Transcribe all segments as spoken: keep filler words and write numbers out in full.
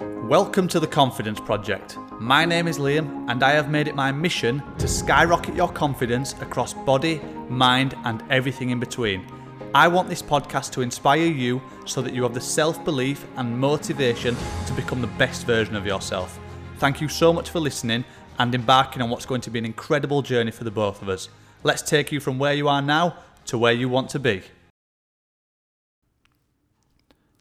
Welcome to The Confidence Project. My name is Liam and I have made it my mission to skyrocket your confidence across body, mind and everything in between. I want this podcast to inspire you so that you have the self-belief and motivation to become the best version of yourself. Thank you so much for listening and embarking on what's going to be an incredible journey for the both of us. Let's take you from where you are now to where you want to be.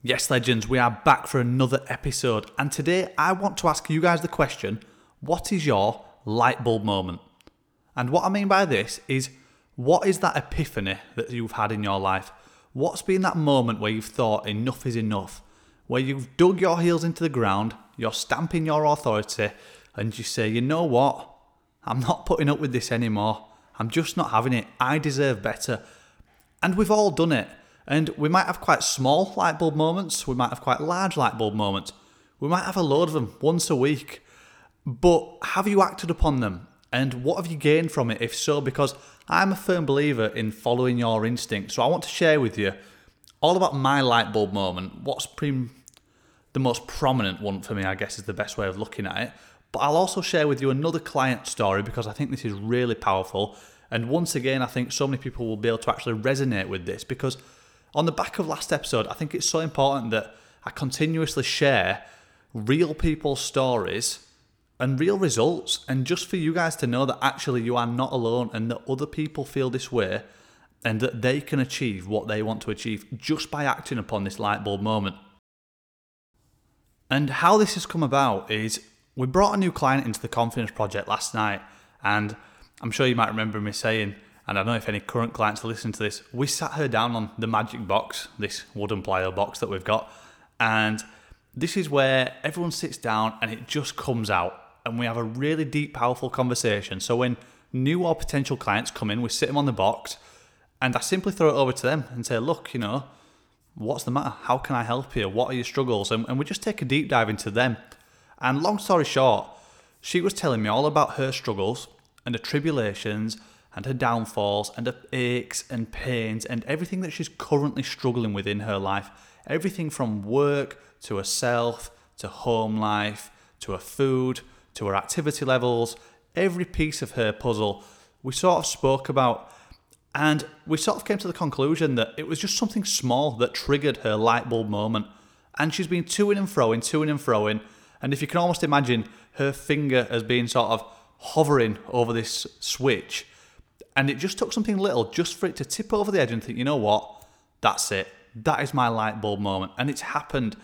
Yes, legends, we are back for another episode, and today I want to ask you guys the question, what is your light bulb moment? And what I mean by this is, what is that epiphany that you've had in your life? What's been that moment where you've thought enough is enough, where you've dug your heels into the ground, you're stamping your authority, and you say, you know what, I'm not putting up with this anymore, I'm just not having it, I deserve better. And we've all done it. And we might have quite small light bulb moments, we might have quite large light bulb moments, we might have a load of them once a week, but have you acted upon them? And what have you gained from it, if so? Because I'm a firm believer in following your instincts, so I want to share with you all about my light bulb moment, what's pre- the most prominent one for me, I guess is the best way of looking at it, but I'll also share with you another client story because I think this is really powerful, and once again I think so many people will be able to actually resonate with this because on the back of last episode, I think it's so important that I continuously share real people's stories and real results, and just for you guys to know that actually you are not alone and that other people feel this way and that they can achieve what they want to achieve just by acting upon this light bulb moment. And how this has come about is we brought a new client into the Confidence Project last night, and I'm sure you might remember me saying, and I don't know if any current clients are listening to this, we sat her down on the magic box, this wooden plyo box that we've got, and this is where everyone sits down and it just comes out, and we have a really deep, powerful conversation. So when new or potential clients come in, we sit them on the box, and I simply throw it over to them and say, look, you know, what's the matter? How can I help you? What are your struggles? And, and we just take a deep dive into them. And long story short, she was telling me all about her struggles and her tribulations and her downfalls and her aches and pains and everything that she's currently struggling with in her life. Everything from work to herself, to home life, to her food, to her activity levels, every piece of her puzzle we sort of spoke about, and we sort of came to the conclusion that it was just something small that triggered her light bulb moment. And she's been to and fro in, to and fro in, and if you can almost imagine her finger as being sort of hovering over this switch. And it just took something little just for it to tip over the edge and think, you know what, that's it. That is my light bulb moment. And it's happened.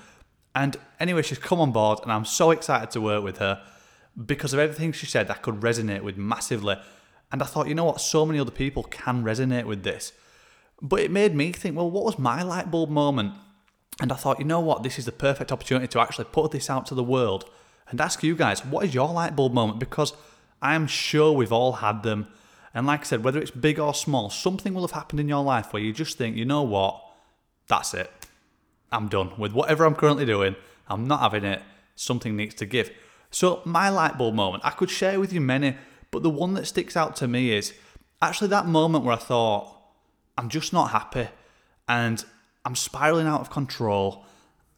And anyway, she's come on board and I'm so excited to work with her because of everything she said I could resonate with massively. And I thought, you know what, so many other people can resonate with this. But it made me think, well, what was my light bulb moment? And I thought, you know what, this is the perfect opportunity to actually put this out to the world and ask you guys, what is your light bulb moment? Because I'm sure we've all had them. And like I said, whether it's big or small, something will have happened in your life where you just think, you know what, that's it. I'm done with whatever I'm currently doing. I'm not having it. Something needs to give. So my light bulb moment, I could share with you many, but the one that sticks out to me is actually that moment where I thought, I'm just not happy and I'm spiraling out of control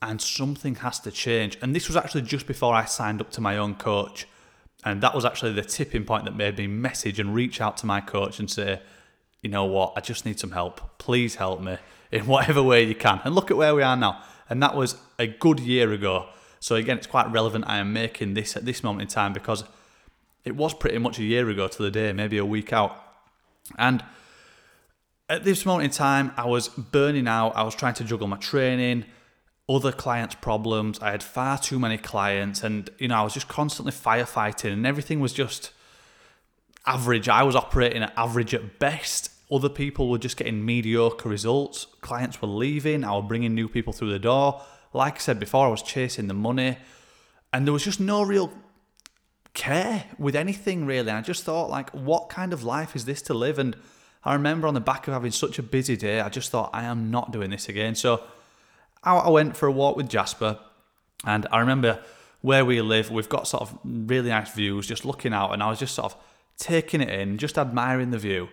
and something has to change. And this was actually just before I signed up to my own coach. And that was actually the tipping point that made me message and reach out to my coach and say, you know what, I just need some help. Please help me in whatever way you can. And look at where we are now. And that was a good year ago. So again, it's quite relevant I am making this at this moment in time because it was pretty much a year ago to the day, maybe a week out. And at this moment in time, I was burning out. I was trying to juggle my training, other clients' problems. I had far too many clients and, you know, I was just constantly firefighting and everything was just average. I was operating at average at best. Other people were just getting mediocre results. Clients were leaving. I was bringing new people through the door. Like I said before, I was chasing the money and there was just no real care with anything really. And I just thought, like, what kind of life is this to live? And I remember on the back of having such a busy day, I just thought, I am not doing this again. So I went for a walk with Jasper, and I remember where we live, we've got sort of really nice views, just looking out, and I was just sort of taking it in, just admiring the view.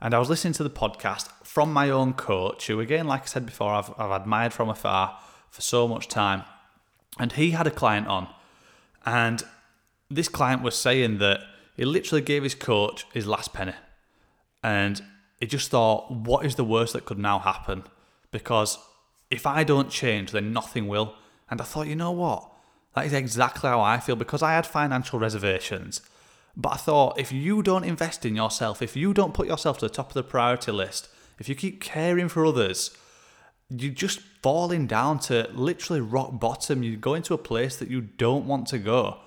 And I was listening to the podcast from my own coach, who again, like I said before, I've, I've admired from afar for so much time. And he had a client on, and this client was saying that he literally gave his coach his last penny. And he just thought, what is the worst that could now happen? Because if I don't change, then nothing will. And I thought, you know what? That is exactly how I feel, because I had financial reservations. But I thought, if you don't invest in yourself, if you don't put yourself to the top of the priority list, if you keep caring for others, you're just falling down to literally rock bottom. You go into a place that you don't want to go.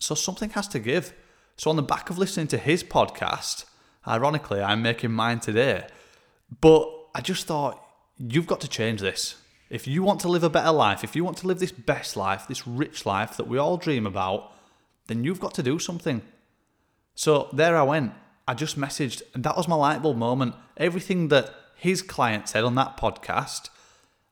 So something has to give. So on the back of listening to his podcast, ironically, I'm making mine today. But I just thought, you've got to change this. If you want to live a better life, if you want to live this best life, this rich life that we all dream about, then you've got to do something. So there I went. I just messaged, and that was my light bulb moment. Everything that his client said on that podcast,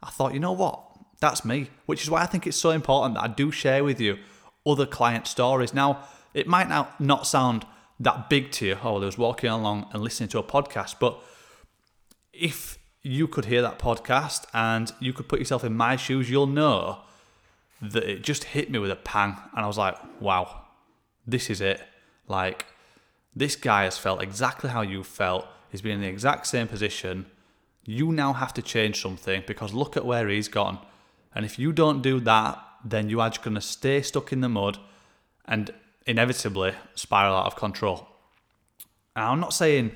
I thought, you know what? That's me. Which is why I think it's so important that I do share with you other client stories. Now, it might not sound that big to you, oh, I was walking along and listening to a podcast, but if you could hear that podcast and you could put yourself in my shoes, you'll know that it just hit me with a pang. And I was like, wow, this is it. Like, this guy has felt exactly how you felt. He's been in the exact same position. You now have to change something, because look at where he's gone. And if you don't do that, then you are just going to stay stuck in the mud and inevitably spiral out of control. Now, I'm not saying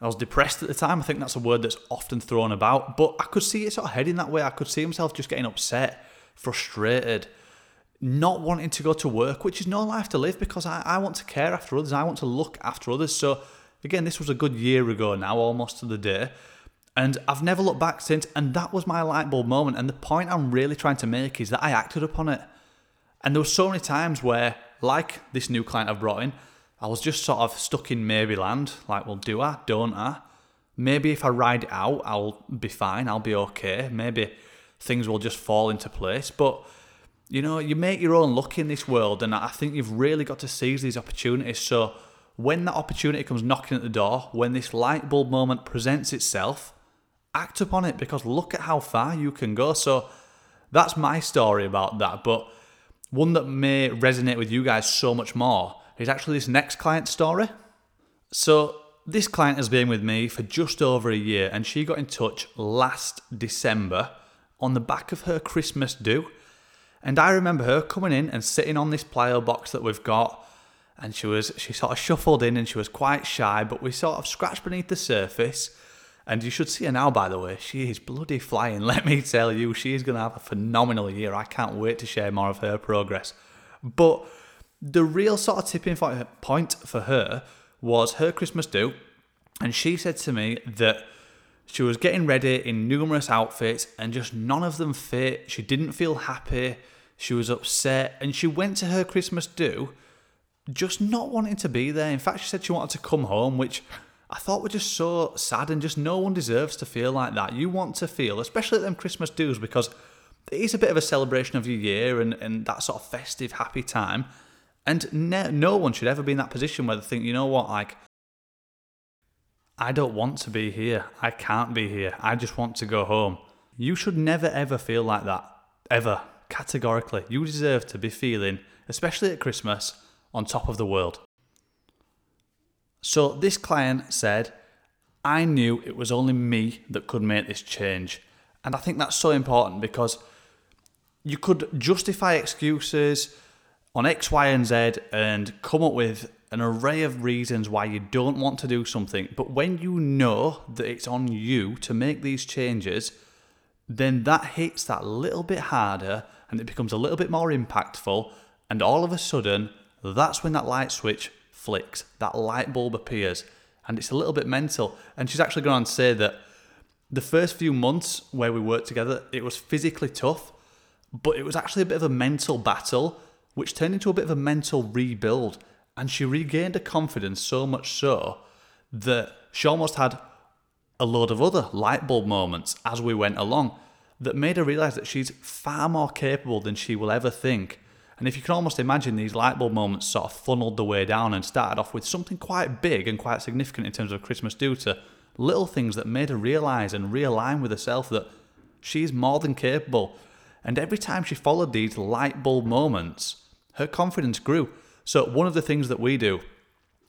I was depressed at the time. I think that's a word that's often thrown about, but I could see it sort of heading that way. I could see himself just getting upset, frustrated, not wanting to go to work, which is no life to live, because I, I want to care after others. I want to look after others. So again, this was a good year ago now, almost to the day. And I've never looked back since. And that was my light bulb moment. And the point I'm really trying to make is that I acted upon it. And there were so many times where, like this new client I've brought in, I was just sort of stuck in maybe land. Like, well, do I? Don't I? Maybe if I ride it out, I'll be fine. I'll be okay. Maybe things will just fall into place. But, you know, you make your own luck in this world. And I think you've really got to seize these opportunities. So when that opportunity comes knocking at the door, when this light bulb moment presents itself, act upon it, because look at how far you can go. So that's my story about that. But one that may resonate with you guys so much more is actually this next client story. So this client has been with me for just over a year, and she got in touch last December on the back of her Christmas do. And I remember her coming in and sitting on this plyo box that we've got, and she was she sort of shuffled in, and she was quite shy, but we sort of scratched beneath the surface. And you should see her now, by the way. She is bloody flying, let me tell you. She is going to have a phenomenal year. I can't wait to share more of her progress. But the real sort of tipping point for her was her Christmas do. And she said to me that she was getting ready in numerous outfits and just none of them fit. She didn't feel happy. She was upset. And she went to her Christmas do just not wanting to be there. In fact, she said she wanted to come home, which I thought were just so sad, and just no one deserves to feel like that. You want to feel, especially at them Christmas do's, because it is a bit of a celebration of your year and, and that sort of festive, happy time. And ne- no one should ever be in that position where they think, you know what, like, I don't want to be here. I can't be here. I just want to go home. You should never, ever feel like that, ever, categorically. You deserve to be feeling, especially at Christmas, on top of the world. So this client said, I knew it was only me that could make this change. And I think that's so important, because you could justify excuses on X, Y, and Z and come up with an array of reasons why you don't want to do something. But when you know that it's on you to make these changes, then that hits that little bit harder and it becomes a little bit more impactful. And all of a sudden, that's when that light switch flicks, that light bulb appears, and it's a little bit mental. And she's actually gone on to say that the first few months where we worked together, it was physically tough, but it was actually a bit of a mental battle, which turned into a bit of a mental rebuild. And she regained her confidence, so much so that she almost had a load of other light bulb moments as we went along that made her realize that she's far more capable than she will ever think. And if you can almost imagine, these light bulb moments sort of funneled the way down and started off with something quite big and quite significant in terms of Christmas do, to little things that made her realise and realign with herself that she's more than capable. And every time she followed these light bulb moments, her confidence grew. So one of the things that we do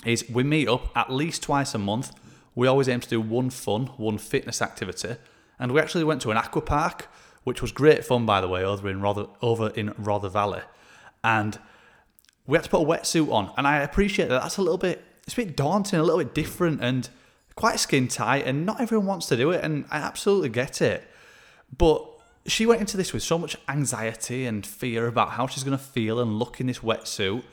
is we meet up at least twice a month. We always aim to do one fun, one fitness activity. And we actually went to an aqua park, which was great fun, by the way, over in Rother, over in Rother Valley. And we had to put a wetsuit on. And I appreciate that that's a little bit, it's a bit daunting, a little bit different and quite skin tight. And not everyone wants to do it. And I absolutely get it. But she went into this with so much anxiety and fear about how she's going to feel and look in this wetsuit.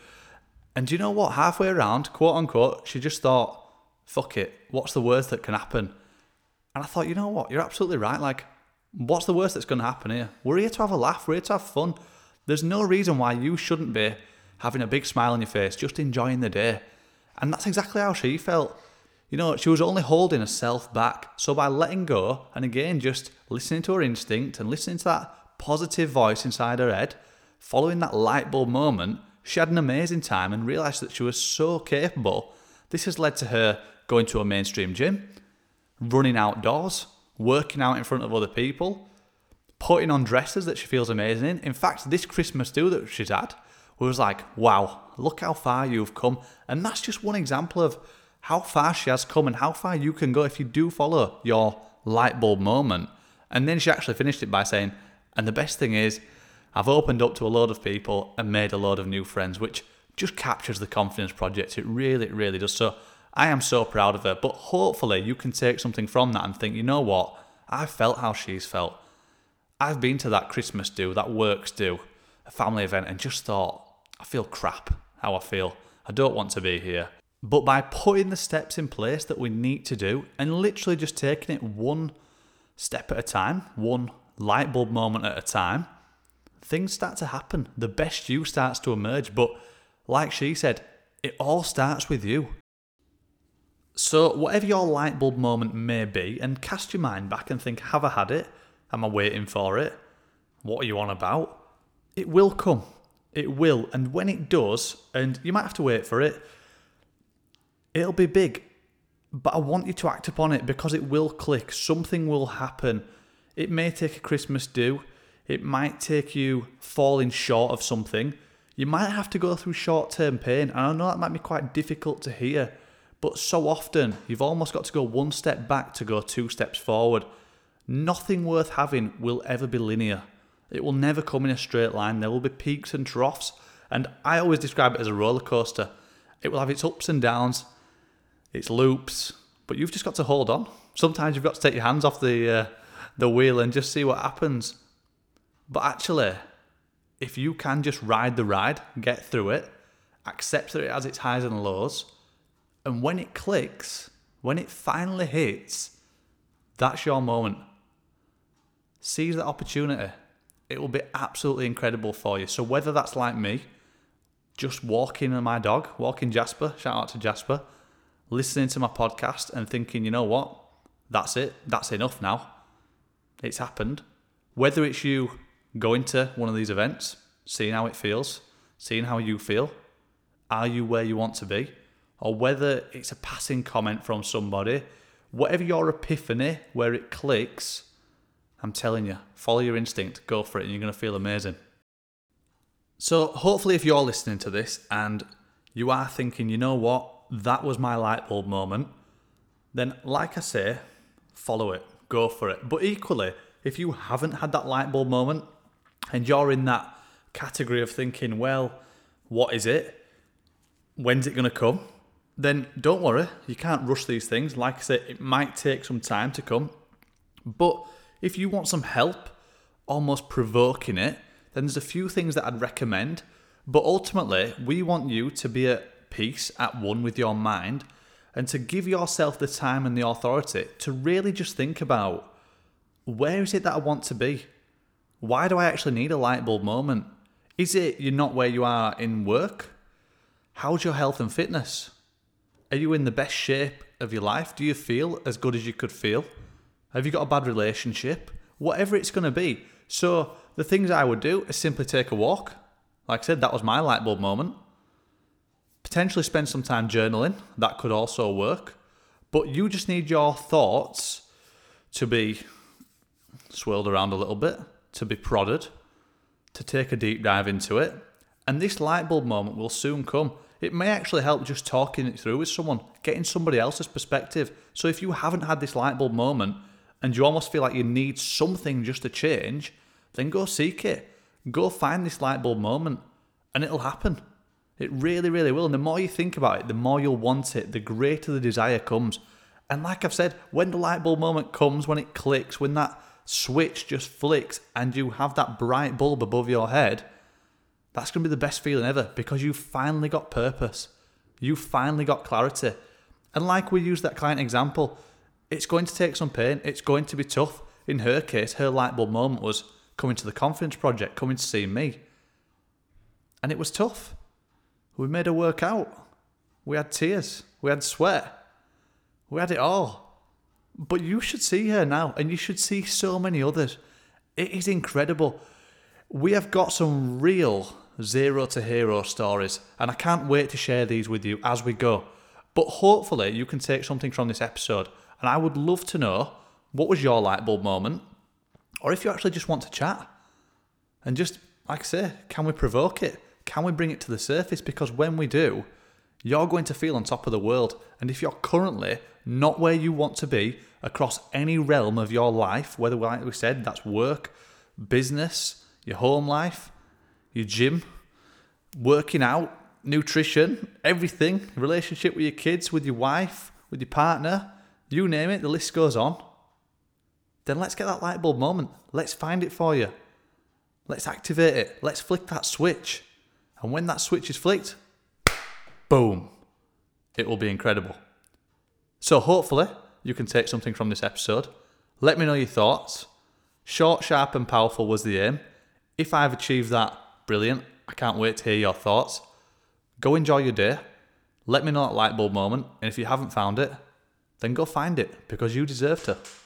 And do you know what? Halfway around, quote unquote, she just thought, fuck it, what's the worst that can happen? And I thought, you know what? You're absolutely right. Like, what's the worst that's going to happen here? We're here to have a laugh. We're here to have fun. There's no reason why you shouldn't be having a big smile on your face, just enjoying the day. And that's exactly how she felt. You know, she was only holding herself back. So by letting go, and again, just listening to her instinct and listening to that positive voice inside her head, following that light bulb moment, she had an amazing time and realised that she was so capable. This has led to her going to a mainstream gym, running outdoors, working out in front of other people, putting on dresses that she feels amazing in. In fact, this Christmas do that she's had was like, wow, look how far you've come. And that's just one example of how far she has come and how far you can go if you do follow your light bulb moment. And then she actually finished it by saying, and the best thing is, I've opened up to a load of people and made a load of new friends, which just captures the Confidence Project. It really, it really does. So I am so proud of her, but hopefully you can take something from that and think, you know what? I felt how she's felt. I've been to that Christmas do, that works do, a family event, and just thought, I feel crap how I feel. I don't want to be here. But by putting the steps in place that we need to do and literally just taking it one step at a time, one light bulb moment at a time, things start to happen. The best you starts to emerge. But like she said, it all starts with you. So whatever your light bulb moment may be, and cast your mind back and think, have I had it? Am I waiting for it? What are you on about? It will come. It will. And when it does, and you might have to wait for it, it'll be big. But I want you to act upon it because it will click. Something will happen. It may take a Christmas do. It might take you falling short of something. You might have to go through short-term pain. And I know that might be quite difficult to hear, but so often you've almost got to go one step back to go two steps forward. Nothing worth having will ever be linear. It will never come in a straight line. There will be peaks and troughs. And I always describe it as a roller coaster. It will have its ups and downs, its loops, but you've just got to hold on. Sometimes you've got to take your hands off the, uh, the wheel and just see what happens. But actually, if you can just ride the ride, get through it, accept that it has its highs and lows, and when it clicks, when it finally hits, that's your moment. Seize that opportunity. It will be absolutely incredible for you. So whether that's like me, just walking my dog, walking Jasper, shout out to Jasper, listening to my podcast and thinking, you know what, that's it, that's enough now. It's happened. Whether it's you going to one of these events, seeing how it feels, seeing how you feel, are you where you want to be, or whether it's a passing comment from somebody, whatever your epiphany, where it clicks, I'm telling you, follow your instinct, go for it, and you're going to feel amazing. So hopefully if you're listening to this and you are thinking, you know what, that was my light bulb moment, then like I say, follow it, go for it. But equally, if you haven't had that light bulb moment and you're in that category of thinking, well, what is it? When's it going to come? Then don't worry, you can't rush these things. Like I said, it might take some time to come. But if you want some help almost provoking it, then there's a few things that I'd recommend. But ultimately, we want you to be at peace, at one with your mind, and to give yourself the time and the authority to really just think about, where is it that I want to be? Why do I actually need a light bulb moment? Is it you're not where you are in work? How's your health and fitness? Are you in the best shape of your life? Do you feel as good as you could feel? Have you got a bad relationship? Whatever it's going to be. So the things I would do is simply take a walk. Like I said, that was my light bulb moment. Potentially spend some time journaling. That could also work. But you just need your thoughts to be swirled around a little bit, to be prodded, to take a deep dive into it. And this light bulb moment will soon come. It may actually help just talking it through with someone, getting somebody else's perspective. So if you haven't had this light bulb moment and you almost feel like you need something just to change, then go seek it. Go find this light bulb moment and it'll happen. It really, really will. And the more you think about it, the more you'll want it, the greater the desire comes. And like I've said, when the light bulb moment comes, when it clicks, when that switch just flicks and you have that bright bulb above your head, that's going to be the best feeling ever, because you finally got purpose. You finally got clarity. And like we used that client example, it's going to take some pain. It's going to be tough. In her case, her light bulb moment was coming to the Confidence Project, coming to see me. And it was tough. We made her work out. We had tears. We had sweat. We had it all. But you should see her now, and you should see so many others. It is incredible. We have got some real zero to hero stories, and I can't wait to share these with you as we go. But hopefully you can take something from this episode, and I would love to know, what was your light bulb moment? Or if you actually just want to chat and just, like I say, can we provoke it? Can we bring it to the surface? Because when we do, you're going to feel on top of the world. And if you're currently not where you want to be across any realm of your life, whether, like we said, that's work, business, your home life, your gym, working out, nutrition, everything, relationship with your kids, with your wife, with your partner, you name it, the list goes on. Then let's get that light bulb moment. Let's find it for you. Let's activate it. Let's flick that switch. And when that switch is flicked, boom, it will be incredible. So hopefully you can take something from this episode. Let me know your thoughts. Short, sharp and powerful was the aim. If I've achieved that, brilliant. I can't wait to hear your thoughts. Go enjoy your day. Let me know that light bulb moment. And if you haven't found it, then go find it, because you deserve to.